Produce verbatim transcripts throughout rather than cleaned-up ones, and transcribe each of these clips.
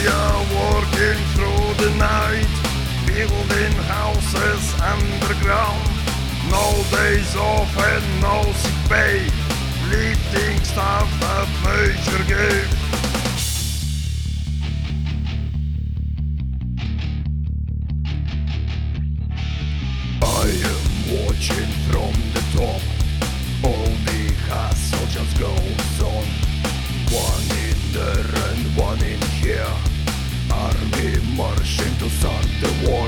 we are walking through the night, building houses underground. No days off and no sick pay, lifting stuff that nature gave. I am watching from the top, all the hustle just goes on. One in there and one in here, army marching to start the war.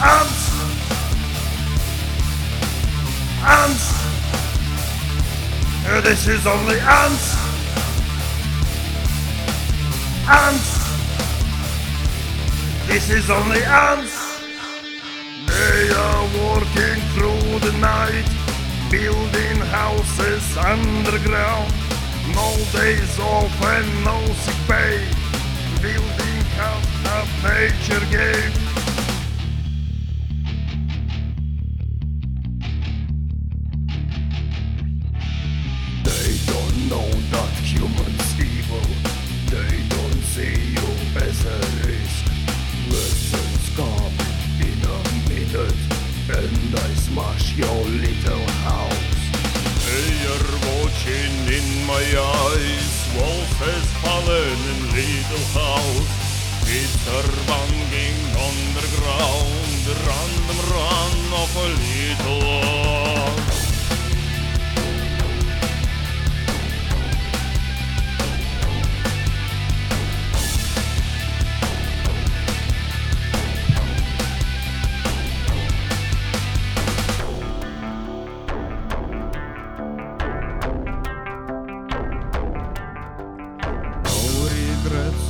Ants! Ants! This is only ants! Ants! This is only ants! They are walking through the night, building houses underground. No days off and no sick pay, building half that nature gave. They don't know that humans evil, they don't see you as a risk. Lessons come in a minute, and I smash your little house. They are watching in my eyes, wolf has fallen in little house. Kids are banging on the ground, the random run of a little house.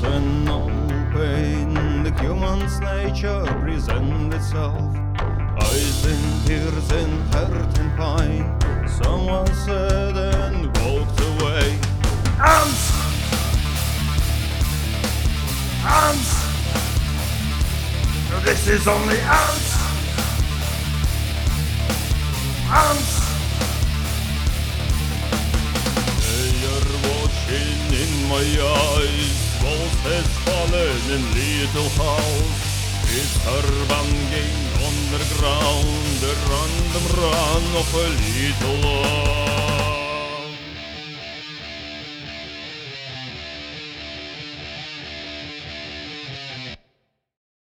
And no pain, the human's nature presents itself. Eyes and tears and hurt and pain, someone said and walked away. Ants! Ants! This is only ants! Ants! They are watching in my eyes, wolf has fallen in little house. It's her banging on the ground, the random run of a little